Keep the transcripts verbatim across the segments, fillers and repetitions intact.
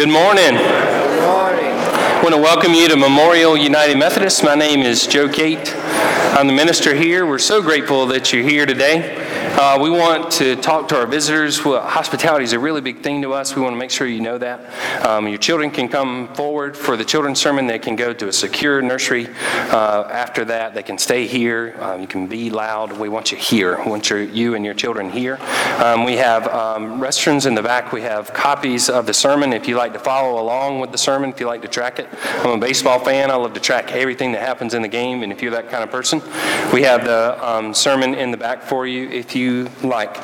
Good morning. Good morning. I want to welcome you to Memorial United Methodist. My name is Joe Cate. I'm the minister here. We're so grateful that you're here today. Uh, we want to talk to our visitors. Well, hospitality is a really big thing to us. We want to make sure you know that. Um, your children can come forward for the children's sermon. They can go to a secure nursery. Uh, after that, they can stay here. Um, you can be loud. We want you here. We want your, you and your children here. Um, we have um, restrooms in the back. We have copies of the sermon. If you like to follow along with the sermon, if you like to track it. I'm a baseball fan. I love to track everything that happens in the game, and if you're that kind of person, we have the um, sermon in the back for you if you You like.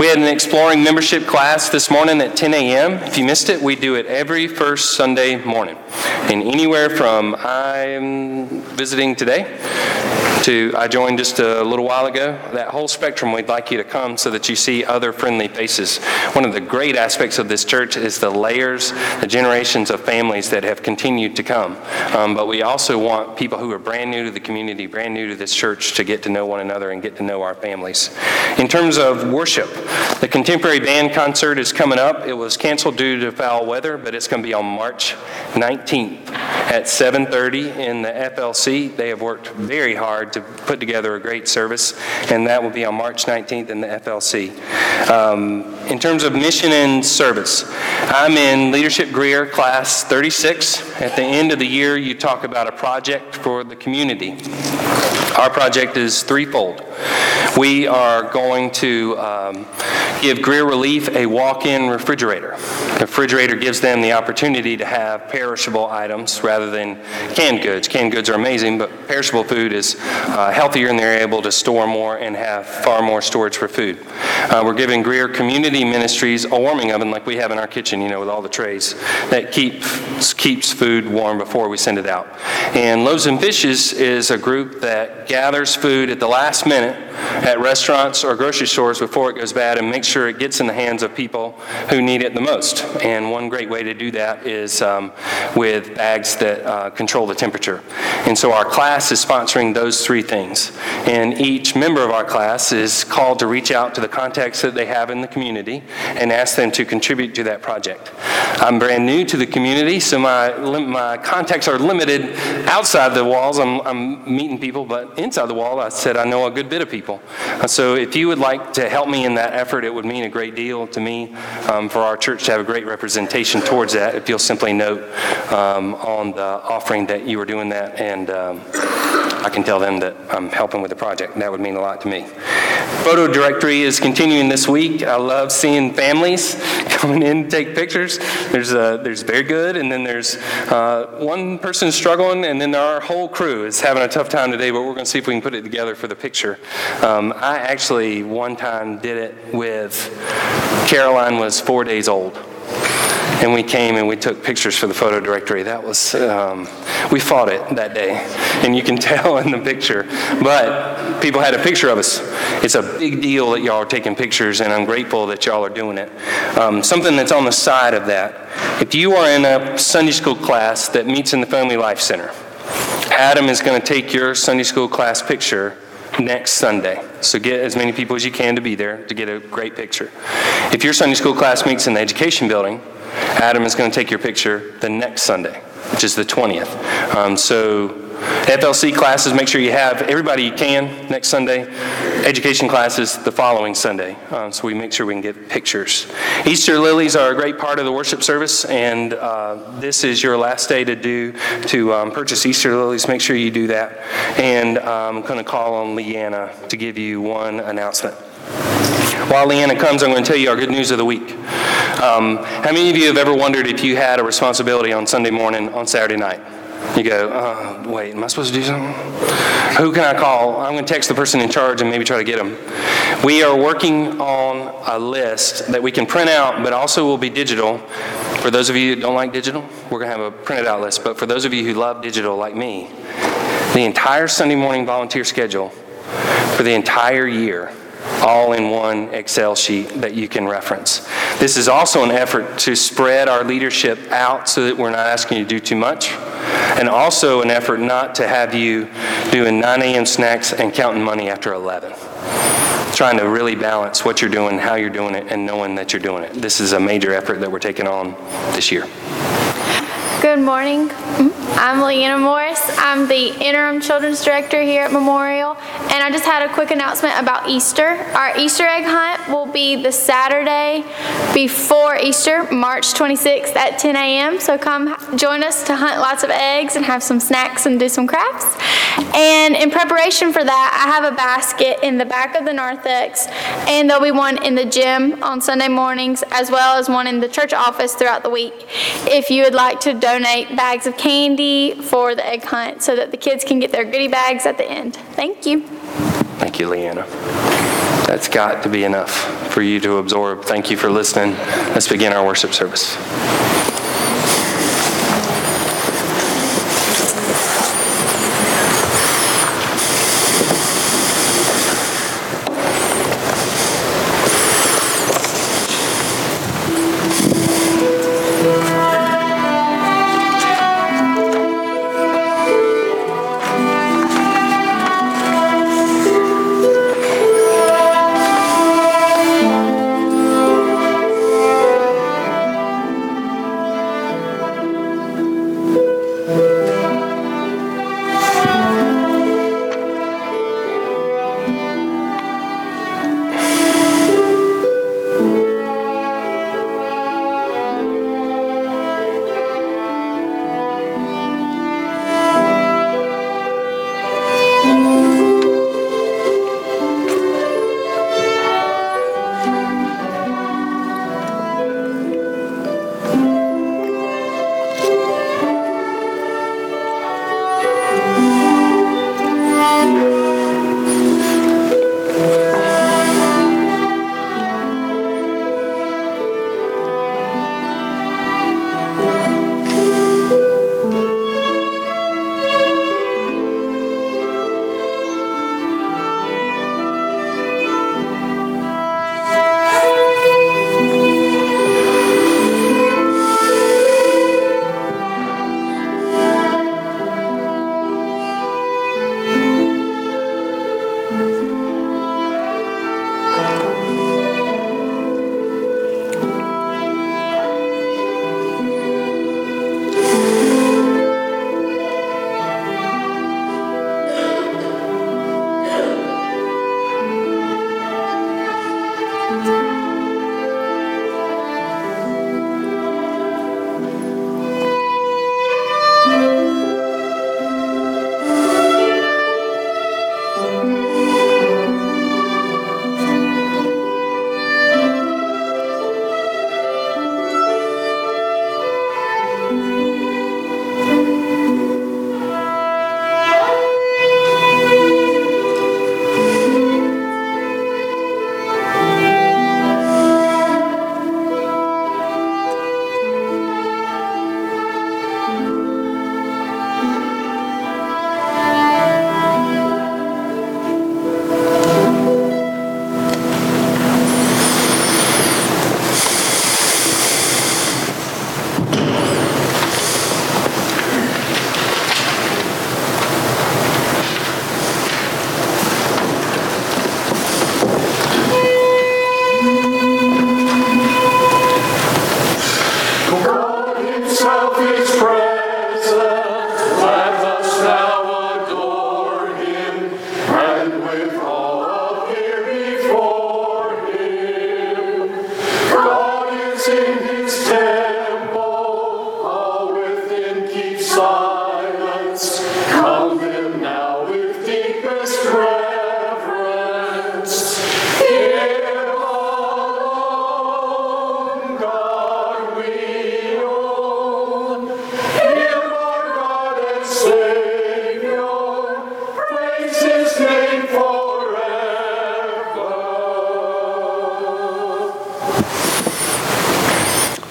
We had an exploring membership class this morning at ten a.m. If you missed it, we do it every first Sunday morning. And anywhere from I'm visiting today to I joined just a little while ago, that whole spectrum, we'd like you to come so that you see other friendly faces. One of the great aspects of this church is the layers, the generations of families that have continued to come. Um, but we also want people who are brand new to the community, brand new to this church, to get to know one another and get to know our families. In terms of worship, the contemporary band concert is coming up. It was canceled due to foul weather, but it's going to be on March nineteenth at seven thirty in the F L C. They have worked very hard to put together a great service, and that will be on March nineteenth in the F L C. Um, in terms of mission and service, I'm in Leadership Greer Class thirty-six. At the end of the year, you talk about a project for the community. Our project is threefold. We are going to um, give Greer Relief a walk-in refrigerator. The refrigerator gives them the opportunity to have perishable items rather than canned goods. Canned goods are amazing, but perishable food is uh, healthier, and they're able to store more and have far more storage for food. Uh, we're giving Greer Community Ministries a warming oven like we have in our kitchen, you know, with all the trays that keeps, keeps food warm before we send it out. And Loaves and Fishes is a group that gathers food at the last minute at restaurants or grocery stores before it goes bad and make sure it gets in the hands of people who need it the most. And one great way to do that is um, with bags that uh, control the temperature. And so our class is sponsoring those three things. And each member of our class is called to reach out to the contacts that they have in the community and ask them to contribute to that project. I'm brand new to the community, so my, my contacts are limited outside the walls. I'm, I'm meeting people, but inside the wall, I said I know a good bit of people. So if you would like to help me in that effort, it would mean a great deal to me um, for our church to have a great representation towards that, if you'll simply note um, on the offering that you were doing that, and um, I can tell them that I'm helping with the project. That would mean a lot to me. Photo directory is continuing this week. I love seeing families coming in to take pictures. There's a, there's very good, and then there's uh, one person struggling, and then our whole crew is having a tough time today, but we're going to see if we can put it together for the picture. Um, I actually one time did it with Caroline was four days old. And we came and we took pictures for the photo directory. That was, um, we fought it that day. And you can tell in the picture. But people had a picture of us. It's a big deal that y'all are taking pictures, and I'm grateful that y'all are doing it. Um, something that's on the side of that. If you are in a Sunday school class that meets in the Family Life Center, Adam is going to take your Sunday school class picture next Sunday. So get as many people as you can to be there to get a great picture. If your Sunday school class meets in the education building, Adam is going to take your picture the next Sunday, which is the twentieth. Um, so F L C classes, make sure you have everybody you can next Sunday. Education classes the following Sunday. Um, so we make sure we can get pictures. Easter lilies are a great part of the worship service, and uh, this is your last day to do to um, purchase Easter lilies. Make sure you do that. And um, I'm going to call on Leanna to give you one announcement. While Leanna comes, I'm going to tell you our good news of the week. Um, how many of you have ever wondered if you had a responsibility on Sunday morning, on Saturday night? You go, uh, wait, am I supposed to do something? Who can I call? I'm going to text the person in charge and maybe try to get them. We are working on a list that we can print out, but also will be digital. For those of you who don't like digital, we're going to have a printed out list. But for those of you who love digital like me, the entire Sunday morning volunteer schedule for the entire year, all in one Excel sheet that you can reference. This is also an effort to spread our leadership out so that we're not asking you to do too much, and also an effort not to have you doing nine a.m. snacks and counting money after eleven. trying to really balance what you're doing, how you're doing it, and knowing that you're doing it. This is a major effort that we're taking on this year. Good morning. I'm Leanna Morris. I'm the interim children's director here at Memorial, and I just had a quick announcement about Easter. Our Easter egg hunt will be the Saturday before Easter, March twenty-sixth at ten a.m. So come join us to hunt lots of eggs and have some snacks and do some crafts. And in preparation for that, I have a basket in the back of the narthex, and there'll be one in the gym on Sunday mornings, as well as one in the church office throughout the week. If you would like to donate donate bags of candy for the egg hunt so that the kids can get their goodie bags at the end. Thank you. Thank you, Leanna. That's got to be enough for you to absorb. Thank you for listening. Let's begin our worship service.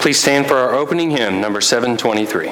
Please stand for our opening hymn, number seven twenty-three.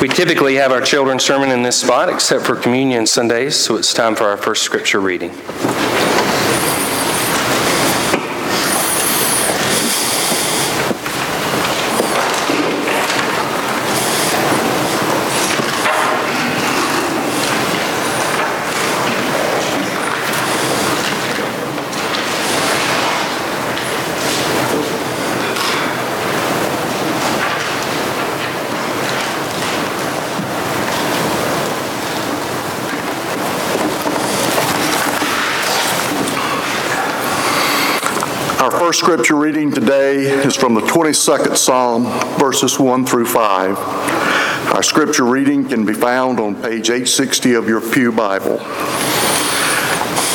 We typically have our children's sermon in this spot, except for Communion Sundays, so it's time for our first scripture reading. Our scripture reading today is from the twenty-second Psalm, verses one through five. Our scripture reading can be found on page eight sixty of your Pew Bible.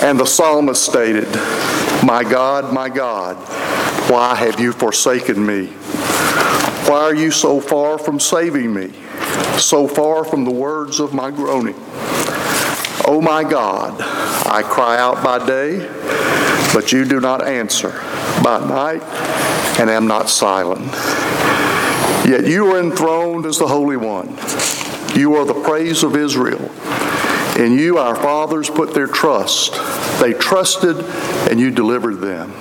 And the psalmist stated, "My God, my God, why have you forsaken me? Why are you so far from saving me, so far from the words of my groaning? O my God, I cry out by day, but you do not answer. By night, and am not silent. Yet you are enthroned as the Holy One. You are the praise of Israel. In you our fathers put their trust. They trusted, and you delivered them.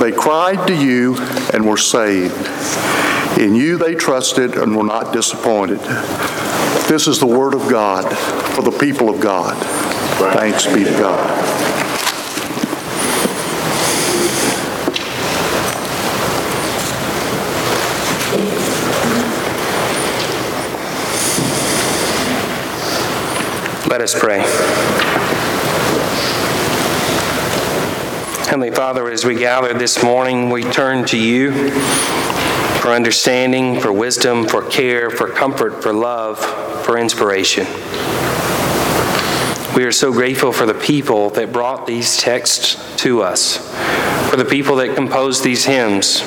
They cried to you, and were saved. In you they trusted, and were not disappointed." This is the word of God for the people of God. Thanks be to God. Let us pray. Heavenly Father, as we gather this morning, we turn to you for understanding, for wisdom, for care, for comfort, for love, for inspiration. We are so grateful for the people that brought these texts to us, for the people that composed these hymns,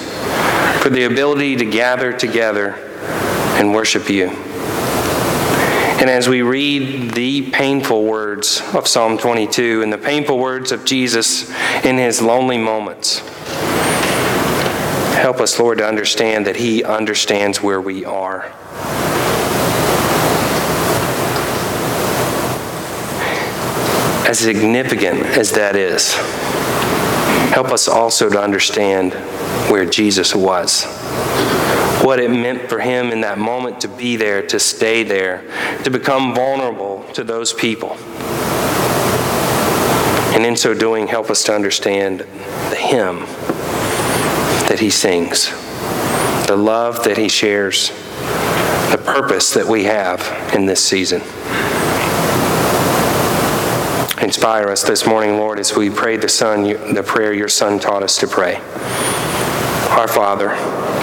for the ability to gather together and worship you. And as we read the painful words of Psalm twenty-two and the painful words of Jesus in his lonely moments, help us, Lord, to understand that he understands where we are. As significant as that is, help us also to understand where Jesus was. What it meant for him in that moment to be there, to stay there, to become vulnerable to those people. And in so doing, help us to understand the hymn that he sings, the love that he shares, the purpose that we have in this season. Inspire us this morning, Lord, as we pray the, son, the prayer your Son taught us to pray. Our Father,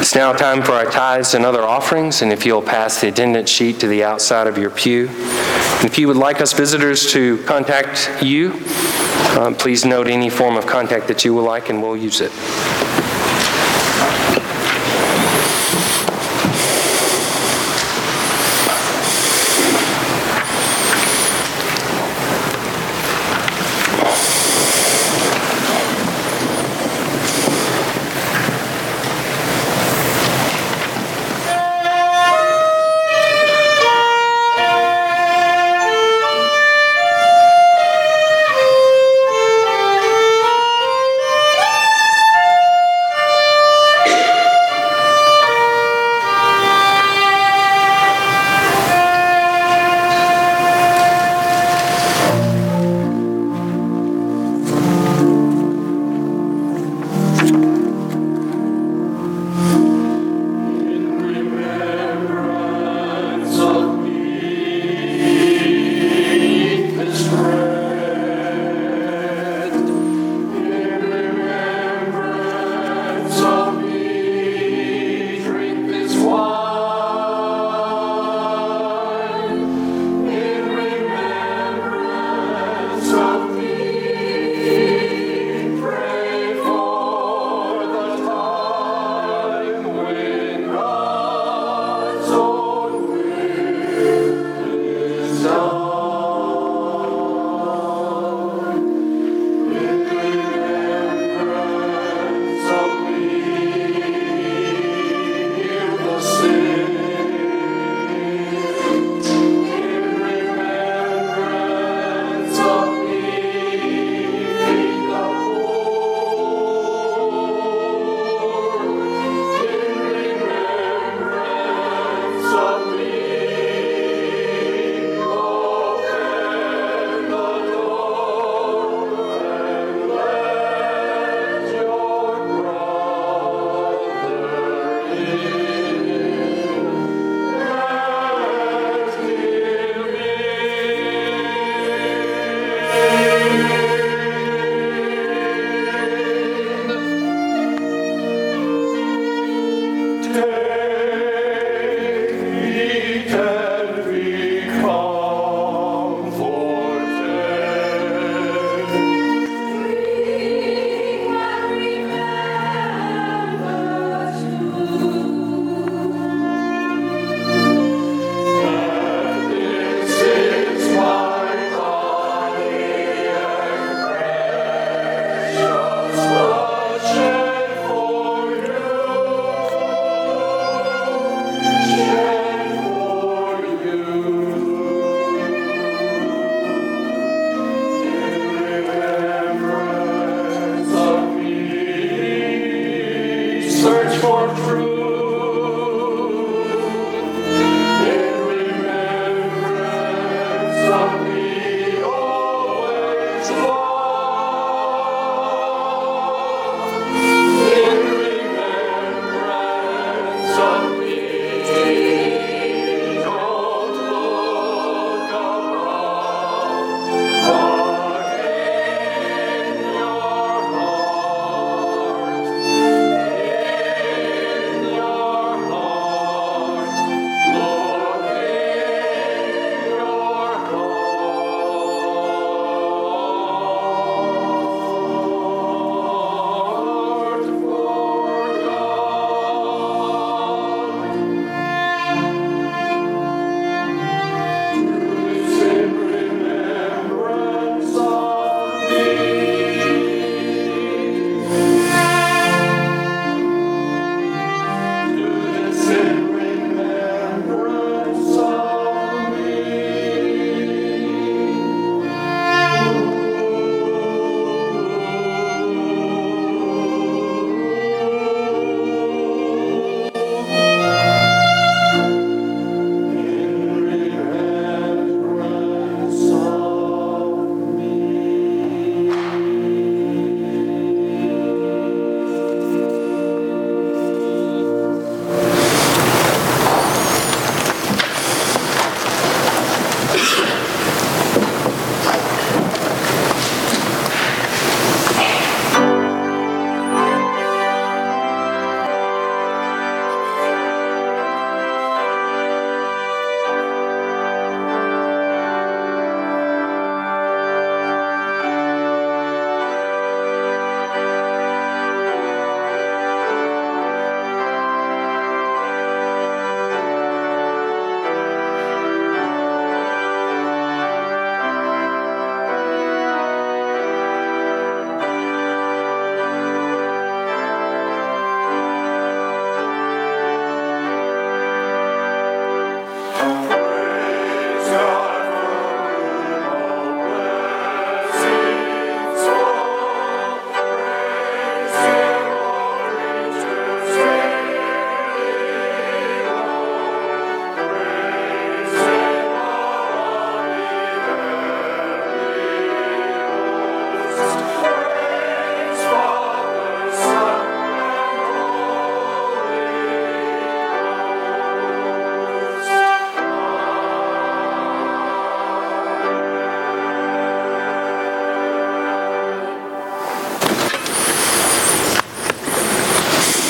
It's now time for our tithes and other offerings, and if you'll pass the attendance sheet to the outside of your pew. And if you would like us visitors to contact you, um, please note any form of contact that you would like, and we'll use it.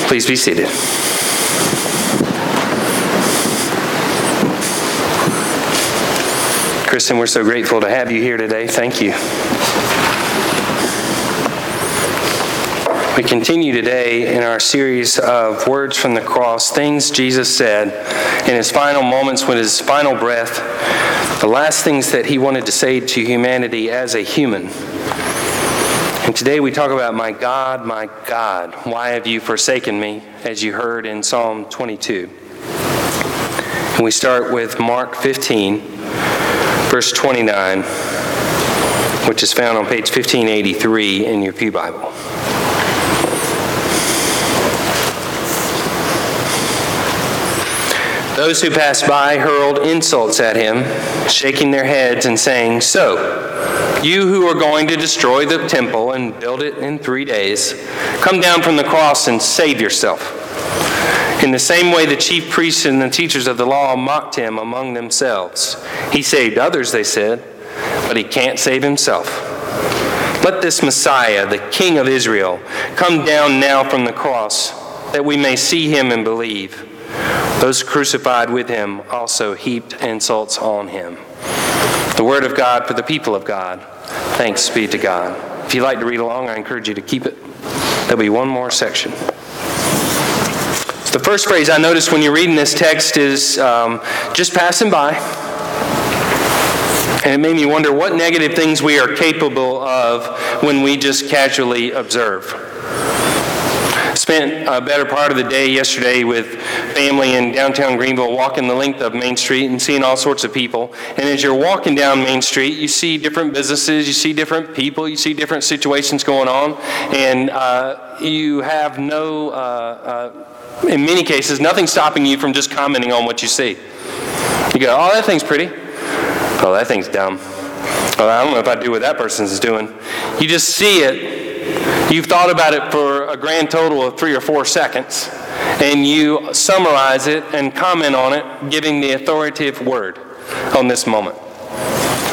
Please be seated. Kristen, we're so grateful to have you here today. Thank you. We continue today in our series of Words from the Cross, things Jesus said in his final moments with his final breath, the last things that he wanted to say to humanity as a human. And today we talk about, my God, my God, why have you forsaken me, as you heard in Psalm twenty-two. And we start with Mark fifteen, verse twenty-nine, which is found on page fifteen eighty-three in your pew Bible. Those who passed by hurled insults at him, shaking their heads and saying, "So, you who are going to destroy the temple and build it in three days, come down from the cross and save yourself." In the same way, the chief priests and the teachers of the law mocked him among themselves. "He saved others," they said, "but he can't save himself. Let this Messiah, the King of Israel, come down now from the cross, that we may see him and believe." Those crucified with him also heaped insults on him. The word of God for the people of God. Thanks be to God. If you'd like to read along, I encourage you to keep it. There'll be one more section. The first phrase I noticed when you're reading this text is um, just passing by. And it made me wonder what negative things we are capable of when we just casually observe. Spent a better part of the day yesterday with family in downtown Greenville, walking the length of Main Street and seeing all sorts of people. And as you're walking down Main Street, you see different businesses, you see different people, you see different situations going on, and uh, you have no, uh, uh, in many cases, nothing stopping you from just commenting on what you see. You go, "Oh, that thing's pretty. Oh, that thing's dumb. Oh, I don't know if I do what that person's doing." You just see it. You've thought about it for a grand total of three or four seconds, and you summarize it and comment on it, giving the authoritative word on this moment.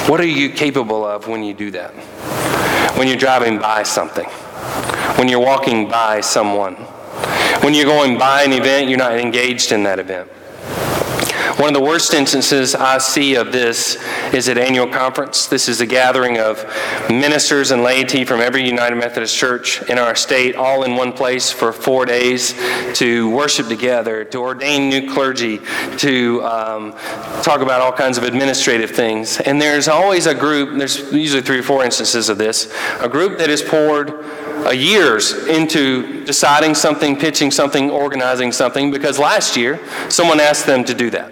What are you capable of when you do that? When you're driving by something, when you're walking by someone, when you're going by an event, you're not engaged in that event. One of the worst instances I see of this is at annual conference. This is a gathering of ministers and laity from every United Methodist church in our state, all in one place for four days to worship together, to ordain new clergy, to um, talk about all kinds of administrative things. And there's always a group, there's usually three or four instances of this, a group that is poured years into deciding something, pitching something, organizing something, because last year someone asked them to do that.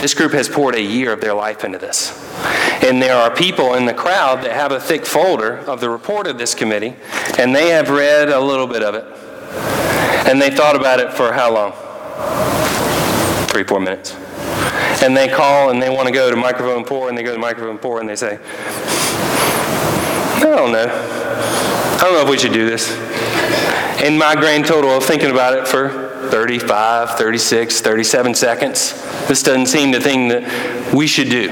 This group has poured a year of their life into this. And there are people in the crowd that have a thick folder of the report of this committee, and they have read a little bit of it. And they thought about it for how long? Three, four minutes. And they call and they want to go to microphone four, and they go to microphone four, and they say, "I don't know. I don't know if we should do this." And my grand total of thinking about it for thirty-five, thirty-six, thirty-seven seconds. This doesn't seem the thing that we should do.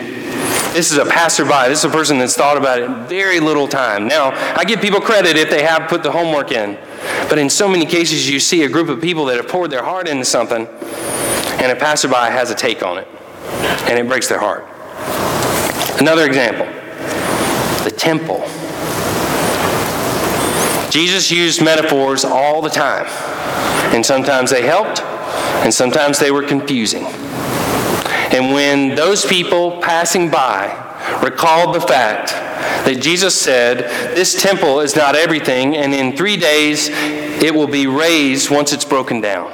This is a passerby. This is a person that's thought about it very little time. Now, I give people credit if they have put the homework in, but in so many cases you see a group of people that have poured their heart into something, and a passerby has a take on it, and it breaks their heart. Another example, the temple. Jesus used metaphors all the time. And sometimes they helped, and sometimes they were confusing. And when those people passing by recalled the fact that Jesus said, "This temple is not everything, and in three days it will be raised once it's broken down,"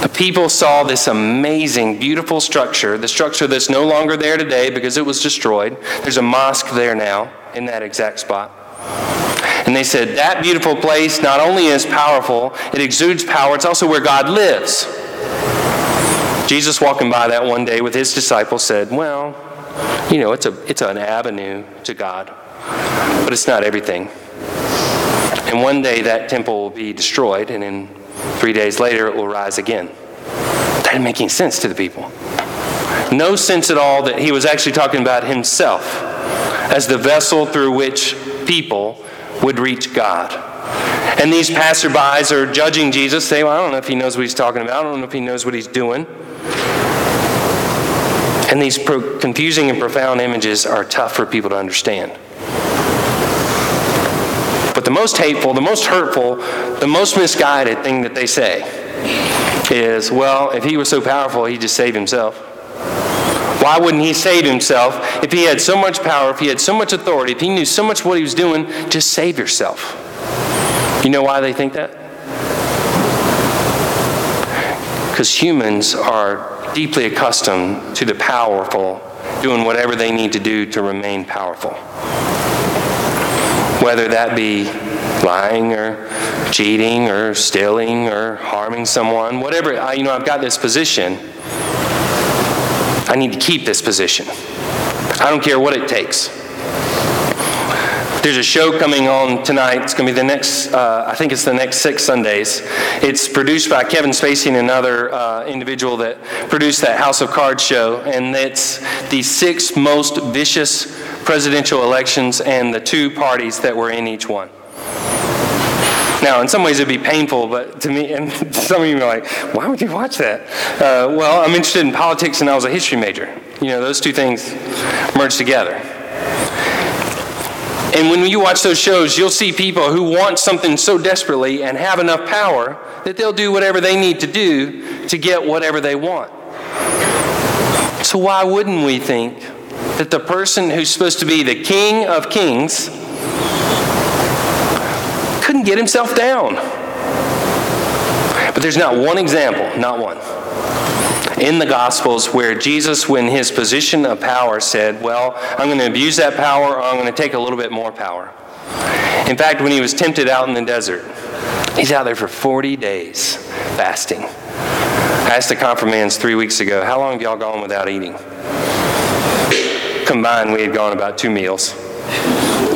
the people saw this amazing, beautiful structure, the structure that's no longer there today because it was destroyed. There's a mosque there now in that exact spot. And they said, "That beautiful place not only is powerful, it exudes power, it's also where God lives." Jesus, walking by that one day with his disciples, said, "Well, you know, it's a it's an avenue to God, but it's not everything. And one day that temple will be destroyed, and then three days later it will rise again." That didn't make any sense to the people. No sense at all that he was actually talking about himself as the vessel through which people would reach God. And these passerbys are judging Jesus, saying, well, I don't know if he knows what he's talking about. I don't know if he knows what he's doing. And these pro- confusing and profound images are tough for people to understand. But the most hateful, the most hurtful, the most misguided thing that they say is, well, if he was so powerful, he'd just save himself. Why wouldn't he save himself? If he had so much power, if he had so much authority, if he knew so much what he was doing, just save yourself. You know why they think that? Because humans are deeply accustomed to the powerful doing whatever they need to do to remain powerful. Whether that be lying or cheating or stealing or harming someone, whatever, I, you know, I've got this position. I need to keep this position. I don't care what it takes. There's a show coming on tonight. It's going to be the next, uh, I think it's the next six Sundays. It's produced by Kevin Spacey and another uh, individual that produced that House of Cards show. And it's the six most vicious presidential elections and the two parties that were in each one. Now, in some ways it'd be painful, but to me, and some of you are like, why would you watch that? Uh, well, I'm interested in politics and I was a history major. You know, those two things merge together. And when you watch those shows, you'll see people who want something so desperately and have enough power that they'll do whatever they need to do to get whatever they want. So why wouldn't we think that the person who's supposed to be the King of Kings couldn't get himself down? But there's not one example, not one, in the Gospels where Jesus, when his position of power, said, well, I'm going to abuse that power or I'm going to take a little bit more power. In fact, when he was tempted out in the desert, he's out there for forty days fasting. I asked the confirmands three weeks ago, how long have y'all gone without eating? Combined, we had gone about two meals.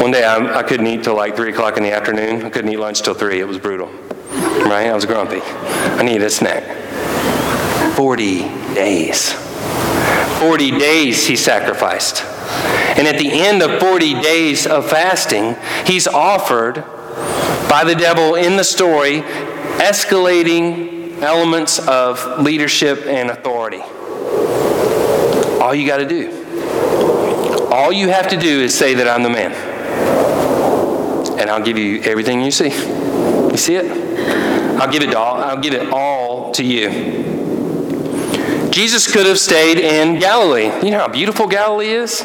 One day I, I couldn't eat till like three o'clock in the afternoon. I couldn't eat lunch till three. It was brutal. Right? I was grumpy. I needed a snack. forty days. forty days he sacrificed. And at the end of forty days of fasting, he's offered by the devil in the story escalating elements of leadership and authority. All you got to do. All you have to do is say that I'm the man. And I'll give you everything you see. You see it? I'll give it all. I'll give it all to you. Jesus could have stayed in Galilee. You know how beautiful Galilee is?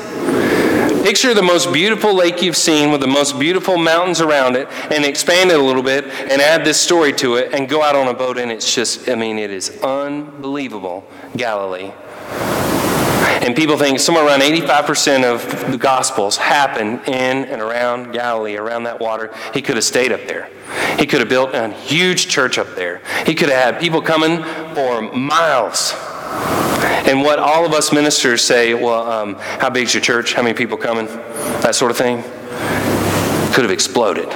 Picture the most beautiful lake you've seen with the most beautiful mountains around it and expand it a little bit and add this story to it and go out on a boat and it's just, I mean, it is unbelievable, Galilee. And people think somewhere around eighty-five percent of the Gospels happen in and around Galilee, around that water. He could have stayed up there. He could have built a huge church up there. He could have had people coming for miles. And what all of us ministers say, well, um, how big's your church? How many people coming? That sort of thing. Could have exploded.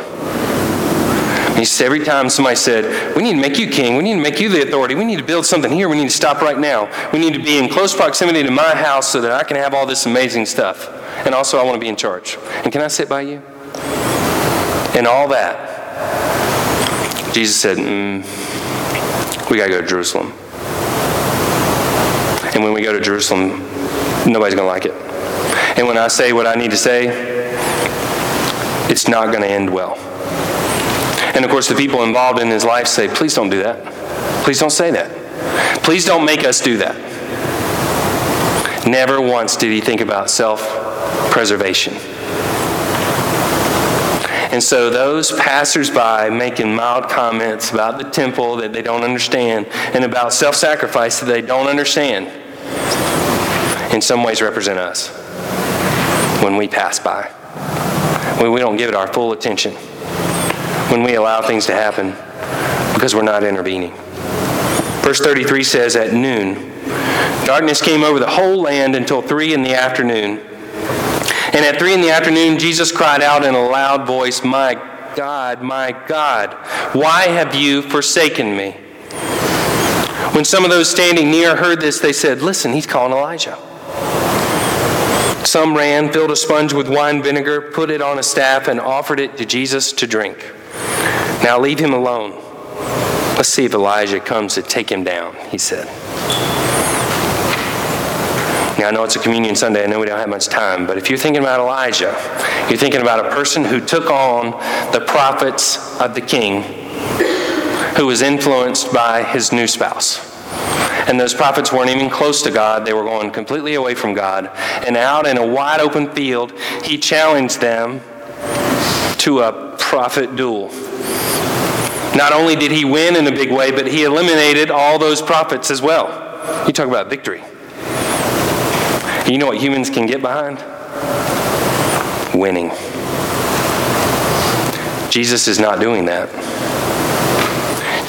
He said, every time somebody said, we need to make you king, we need to make you the authority, we need to build something here, we need to stop right now. We need to be in close proximity to my house so that I can have all this amazing stuff. And also I want to be in charge. And can I sit by you? And all that. Jesus said, mm, we got to go to Jerusalem. And when we go to Jerusalem, nobody's going to like it. And when I say what I need to say, it's not going to end well. And of course, the people involved in his life say, please don't do that. Please don't say that. Please don't make us do that. Never once did he think about self-preservation. And so those passers-by making mild comments about the temple that they don't understand and about self-sacrifice that they don't understand in some ways represent us when we pass by, when we don't give it our full attention, when we allow things to happen because we're not intervening. Verse thirty-three says, at noon, darkness came over the whole land until three in the afternoon. And at three in the afternoon, Jesus cried out in a loud voice, my God, my God, why have you forsaken me? When some of those standing near heard this, they said, listen, he's calling Elijah. Some ran, filled a sponge with wine vinegar, put it on a staff, and offered it to Jesus to drink. Now leave him alone. Let's see if Elijah comes to take him down, he said. Now, I know it's a communion Sunday. I know we don't have much time. But if you're thinking about Elijah, you're thinking about a person who took on the prophets of the king, who was influenced by his new spouse. And those prophets weren't even close to God. They were going completely away from God. And out in a wide open field, he challenged them to a prophet duel. Not only did he win in a big way, but he eliminated all those prophets as well. You talk about victory. You know what humans can get behind? Winning. Jesus is not doing that.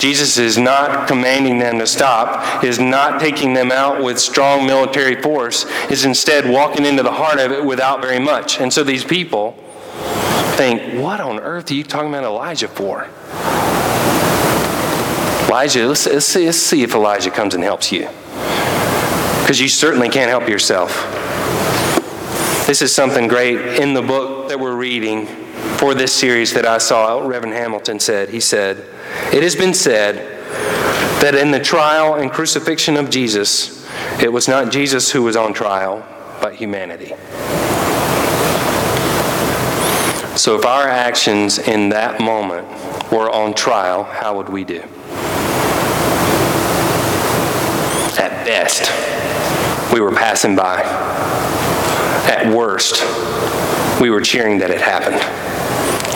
Jesus is not commanding them to stop, is not taking them out with strong military force, is instead walking into the heart of it without very much. And so these people think, what on earth are you talking about Elijah for? Elijah, let's, let's, see, let's see if Elijah comes and helps you. Because you certainly can't help yourself. This is something great in the book that we're reading for this series that I saw. Reverend Hamilton said, he said, "It has been said that in the trial and crucifixion of Jesus, it was not Jesus who was on trial, but humanity." So if our actions in that moment were on trial, how would we do? At best, we were passing by. At worst, we were cheering that it happened.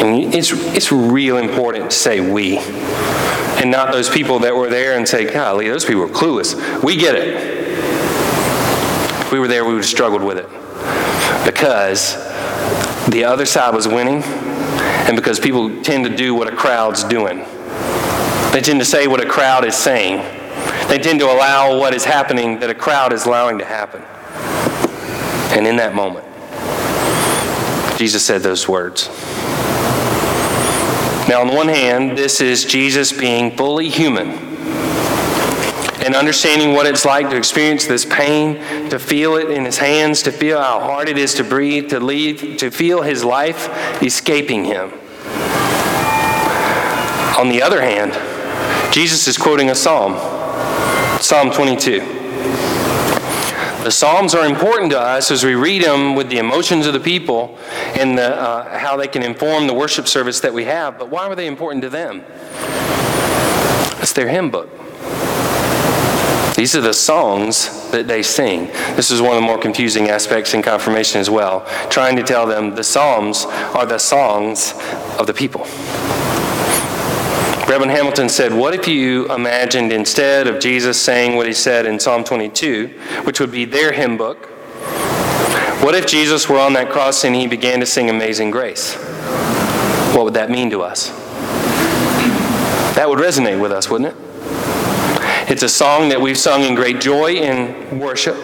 And it's it's real important to say we, and not those people that were there and say, golly, those people were clueless. We get it. If we were there, we would have struggled with it. Because the other side was winning, and because people tend to do what a crowd's doing. They tend to say what a crowd is saying. They tend to allow what is happening that a crowd is allowing to happen. And in that moment, Jesus said those words. Now, on the one hand, this is Jesus being fully human and understanding what it's like to experience this pain, to feel it in his hands, to feel how hard it is to breathe, to leave, to feel his life escaping him. On the other hand, Jesus is quoting a psalm. Psalm twenty-two. The Psalms are important to us as we read them with the emotions of the people and the, uh, how they can inform the worship service that we have. But why were they important to them? It's their hymn book. These are the songs that they sing. This is one of the more confusing aspects in confirmation as well, trying to tell them the Psalms are the songs of the people. Reverend Hamilton said, what if you imagined instead of Jesus saying what he said in Psalm twenty-two, which would be their hymn book, what if Jesus were on that cross and he began to sing Amazing Grace? What would that mean to us? That would resonate with us, wouldn't it? It's a song that we've sung in great joy in worship.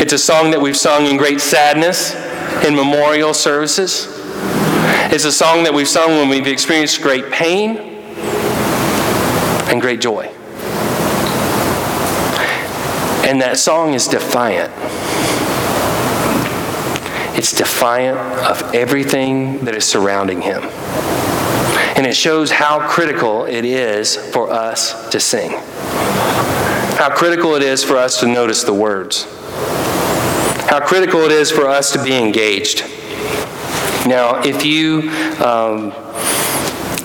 It's a song that we've sung in great sadness in memorial services. It's a song that we've sung when we've experienced great pain and great joy. And that song is defiant. It's defiant of everything that is surrounding him. And it shows how critical it is for us to sing. How critical it is for us to notice the words. How critical it is for us to be engaged. Now, if you... Um,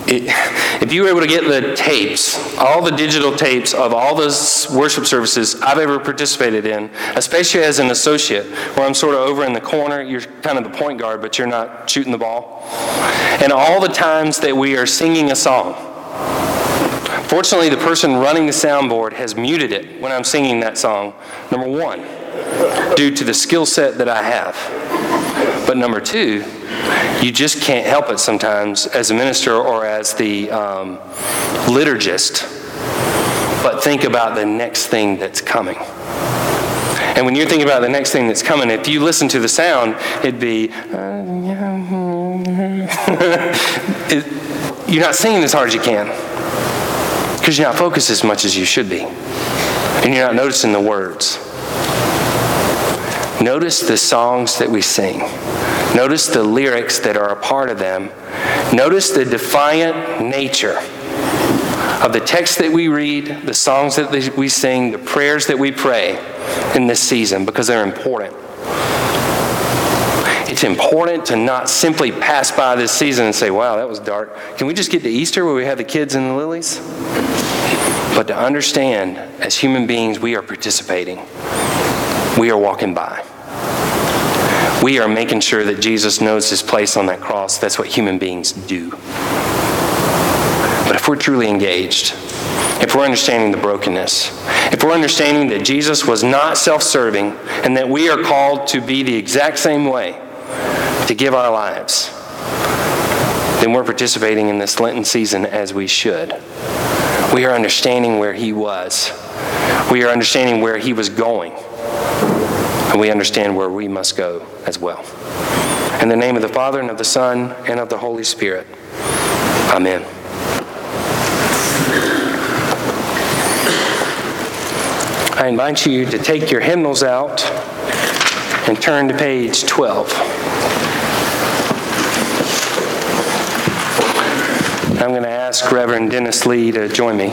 it, If you were able to get the tapes, all the digital tapes of all those worship services I've ever participated in, especially as an associate, where I'm sort of over in the corner, you're kind of the point guard, but you're not shooting the ball. And all the times that we are singing a song, fortunately the person running the soundboard has muted it when I'm singing that song, number one, due to the skill set that I have. But number two, you just can't help it sometimes as a minister or as the um, liturgist, but think about the next thing that's coming. And when you're thinking about the next thing that's coming, if you listen to the sound, it'd be... it, you're not singing as hard as you can because you're not focused as much as you should be. And you're not noticing the words. Notice the songs that we sing. Notice the lyrics that are a part of them. Notice the defiant nature of the text that we read, the songs that we sing, the prayers that we pray in this season, because they're important. It's important to not simply pass by this season and say, wow, that was dark. Can we just get to Easter where we have the kids and the lilies? But to understand, as human beings, we are participating. We are walking by. We are making sure that Jesus knows his place on that cross. That's what human beings do. But if we're truly engaged, if we're understanding the brokenness, if we're understanding that Jesus was not self-serving and that we are called to be the exact same way, to give our lives, then we're participating in this Lenten season as we should. We are understanding where he was. We are understanding where he was going. And we understand where we must go as well. In the name of the Father, and of the Son, and of the Holy Spirit. Amen. I invite you to take your hymnals out and turn to page twelve. I'm going to ask Reverend Dennis Lee to join me.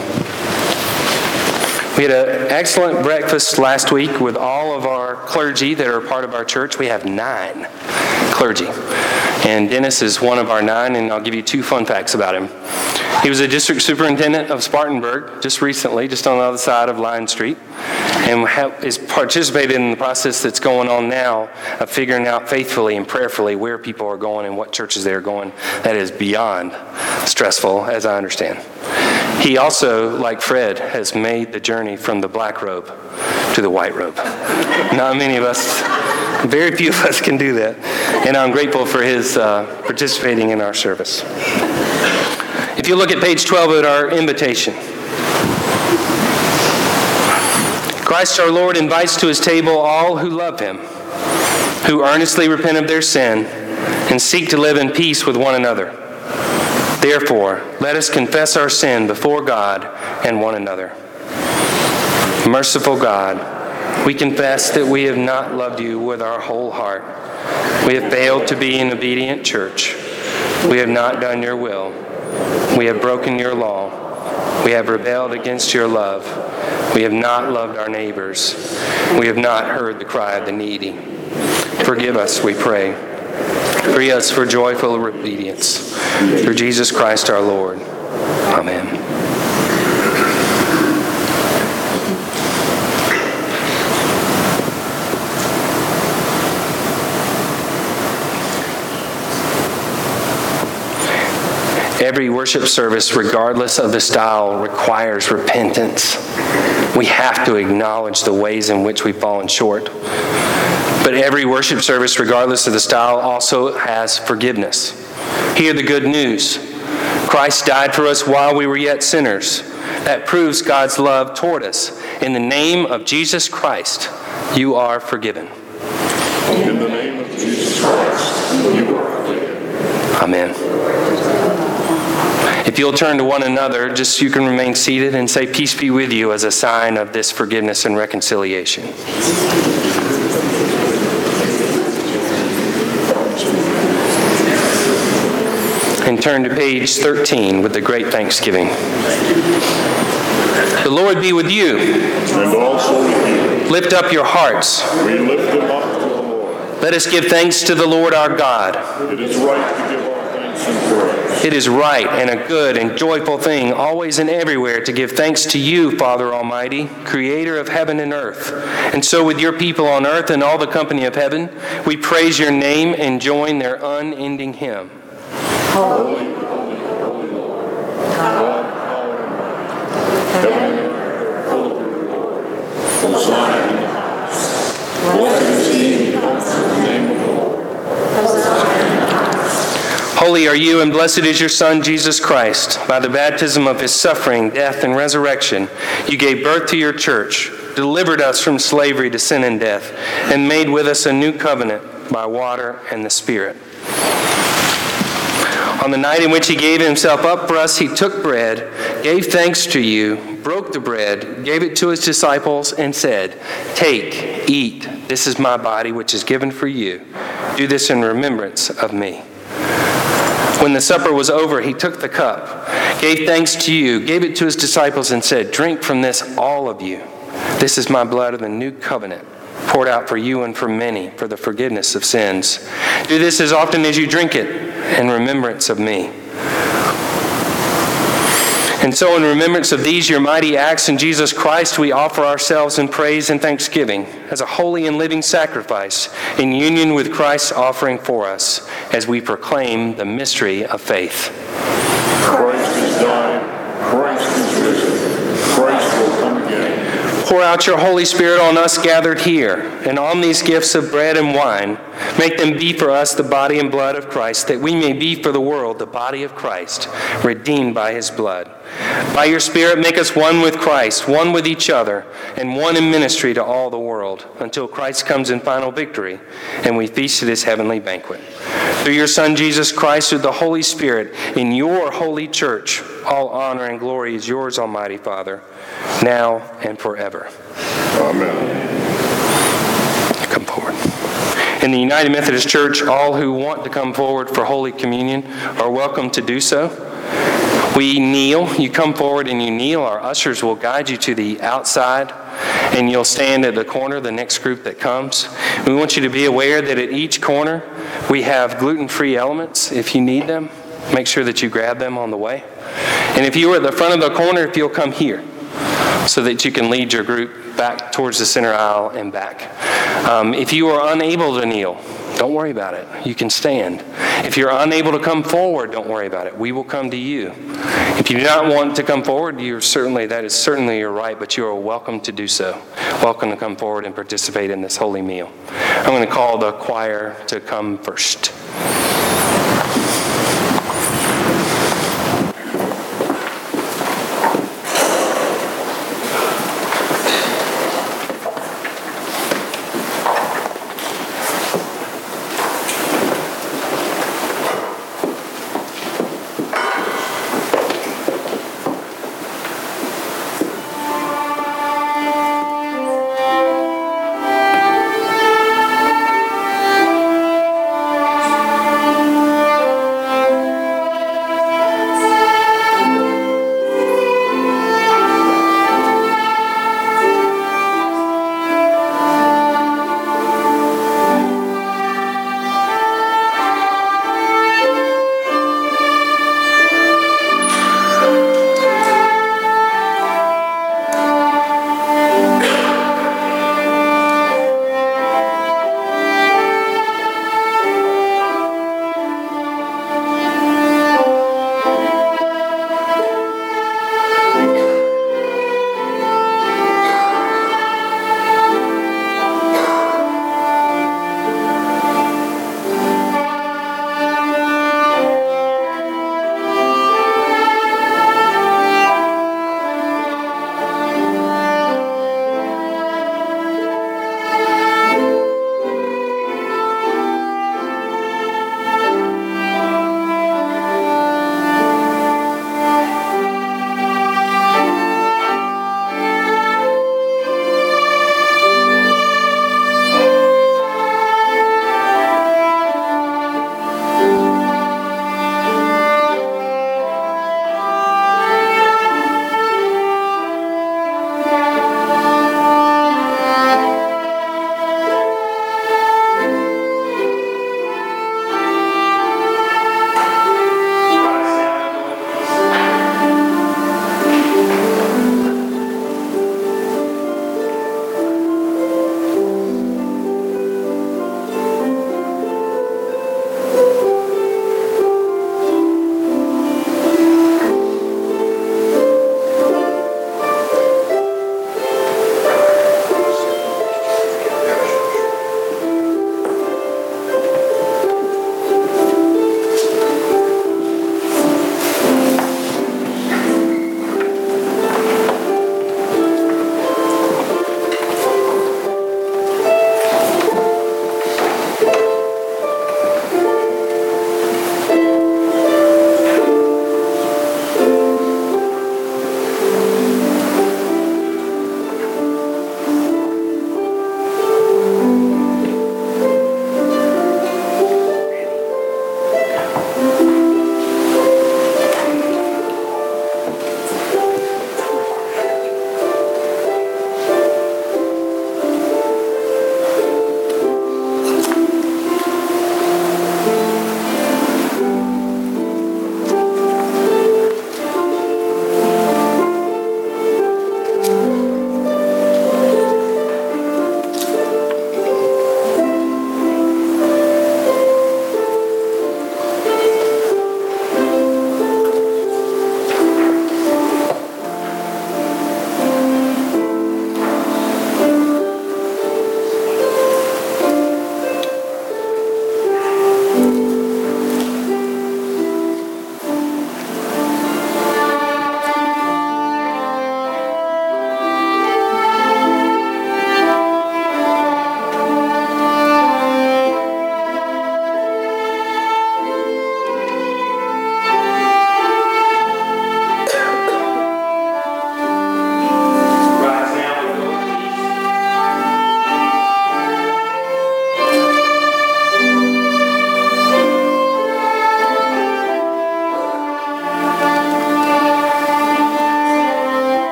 We had an excellent breakfast last week with all of our clergy that are part of our church. We have nine clergy. And Dennis is one of our nine, and I'll give you two fun facts about him. He was a district superintendent of Spartanburg just recently, just on the other side of Lion Street, and is participated in the process that's going on now of figuring out faithfully and prayerfully where people are going and what churches they are going. That is beyond stressful, as I understand. He also, like Fred, has made the journey from the black robe to the white robe. Not many of us, very few of us can do that. And I'm grateful for his uh, participating in our service. If you look at page twelve at our invitation, Christ our Lord invites to his table all who love him, who earnestly repent of their sin and seek to live in peace with one another. Therefore, let us confess our sin before God and one another. Merciful God, we confess that we have not loved you with our whole heart. We have failed to be an obedient church. We have not done your will. We have broken your law. We have rebelled against your love. We have not loved our neighbors. We have not heard the cry of the needy. Forgive us, we pray. Free us for joyful obedience. Through Jesus Christ our Lord. Amen. Every worship service, regardless of the style, requires repentance. We have to acknowledge the ways in which we've fallen short. But every worship service, regardless of the style, also has forgiveness. Hear the good news. Christ died for us while we were yet sinners. That proves God's love toward us. In the name of Jesus Christ, you are forgiven. In the name of Jesus Christ, you are forgiven. Amen. If you'll turn to one another, just you can remain seated and say, peace be with you, as a sign of this forgiveness and reconciliation. And turn to page thirteen with the great thanksgiving. The Lord be with you. And also with you. Lift up your hearts. We lift them up to the Lord. Let us give thanks to the Lord our God. It is right to give our thanks and praise. It is right and a good and joyful thing, always and everywhere, to give thanks to you, Father Almighty, Creator of heaven and earth. And so with your people on earth and all the company of heaven, we praise your name and join their unending hymn. Holy, holy, holy Lord, God, power and might, heaven and earth, full of your glory. Hosanna in the highest. Blessed is he who comes in the name of the Lord. Hosanna in the highest. Holy are you, and blessed is your Son, Jesus Christ. By the baptism of his suffering, death, and resurrection, you gave birth to your church, delivered us from slavery to sin and death, and made with us a new covenant by water and the Spirit. On the night in which he gave himself up for us, he took bread, gave thanks to you, broke the bread, gave it to his disciples, and said, take, eat, this is my body which is given for you. Do this in remembrance of me. When the supper was over, he took the cup, gave thanks to you, gave it to his disciples, and said, "Drink from this, all of you. This is my blood of the new covenant, poured out for you and for many for the forgiveness of sins. Do this as often as you drink it in remembrance of me." And so in remembrance of these, your mighty acts in Jesus Christ, we offer ourselves in praise and thanksgiving as a holy and living sacrifice in union with Christ's offering for us as we proclaim the mystery of faith. Christ is dying. Christ is risen. Christ will come again. Pour out your Holy Spirit on us gathered here and on these gifts of bread and wine. Make them be for us the body and blood of Christ, that we may be for the world the body of Christ, redeemed by his blood. By your Spirit, make us one with Christ, one with each other, and one in ministry to all the world, until Christ comes in final victory, and we feast at his heavenly banquet. Through your Son, Jesus Christ, through the Holy Spirit, in your holy church, all honor and glory is yours, Almighty Father, now and forever. Amen. Come forward. In the United Methodist Church, all who want to come forward for Holy Communion are welcome to do so. We kneel. You come forward and you kneel. Our ushers will guide you to the outside, and you'll stand at the corner, the next group that comes. We want you to be aware that at each corner we have gluten-free elements. If you need them, make sure that you grab them on the way. And if you were at the front of the corner, if you'll come here, so that you can lead your group back towards the center aisle and back. Um, if you are unable to kneel, don't worry about it. You can stand. If you're unable to come forward, don't worry about it. We will come to you. If you do not want to come forward, you're certainly that is certainly your right, but you are welcome to do so. Welcome to come forward and participate in this holy meal. I'm going to call the choir to come first.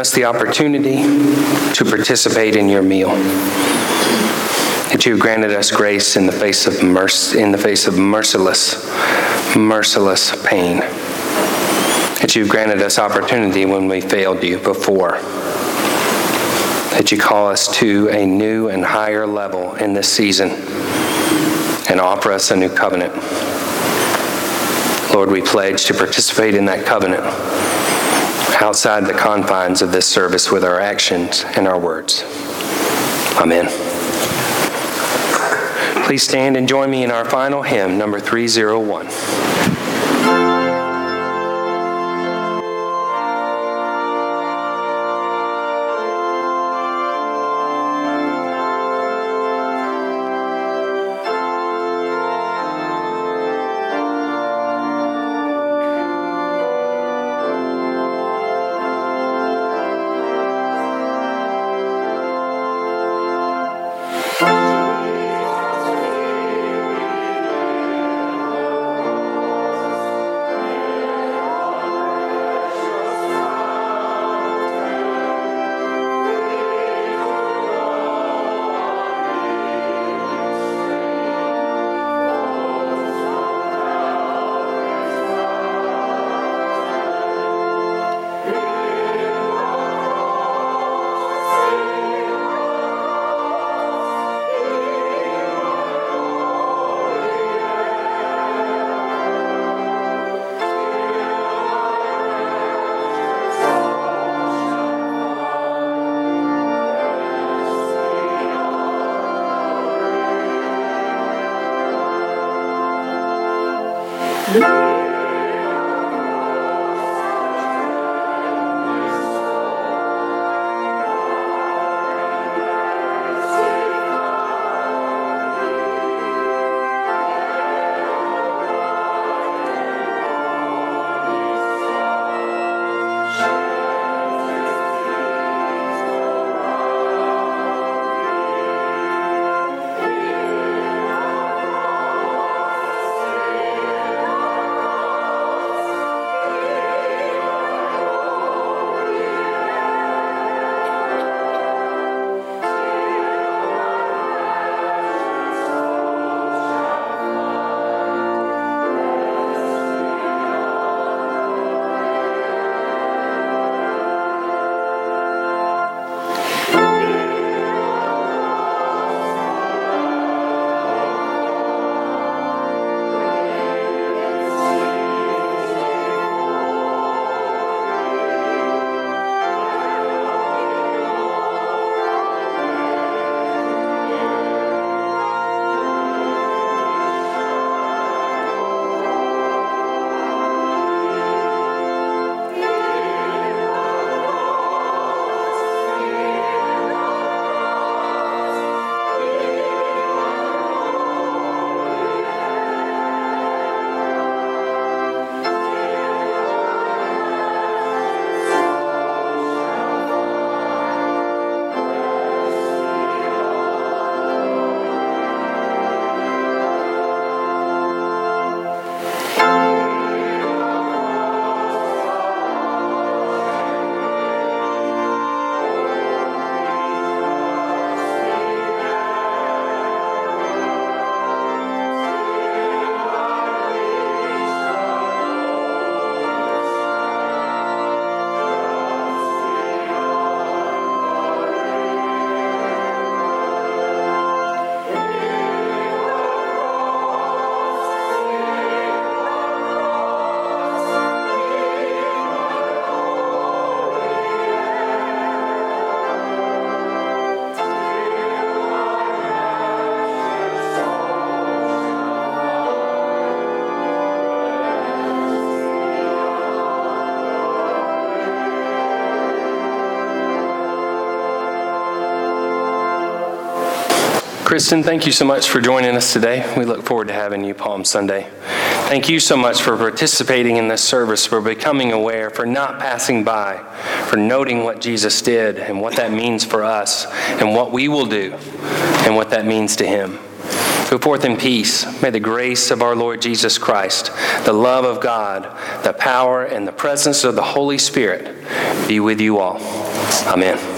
us the opportunity to participate in your meal. That you have granted us grace in the face of mercy, in the face of merciless, merciless pain. That you have granted us opportunity when we failed you before. That you call us to a new and higher level in this season and offer us a new covenant. Lord, we pledge to participate in that covenant outside the confines of this service with our actions and our words. Amen. Please stand and join me in our final hymn, number three oh one. Kristen, thank you so much for joining us today. We look forward to having you Palm Sunday. Thank you so much for participating in this service, for becoming aware, for not passing by, for noting what Jesus did and what that means for us and what we will do and what that means to him. Go forth in peace. May the grace of our Lord Jesus Christ, the love of God, the power and the presence of the Holy Spirit be with you all. Amen.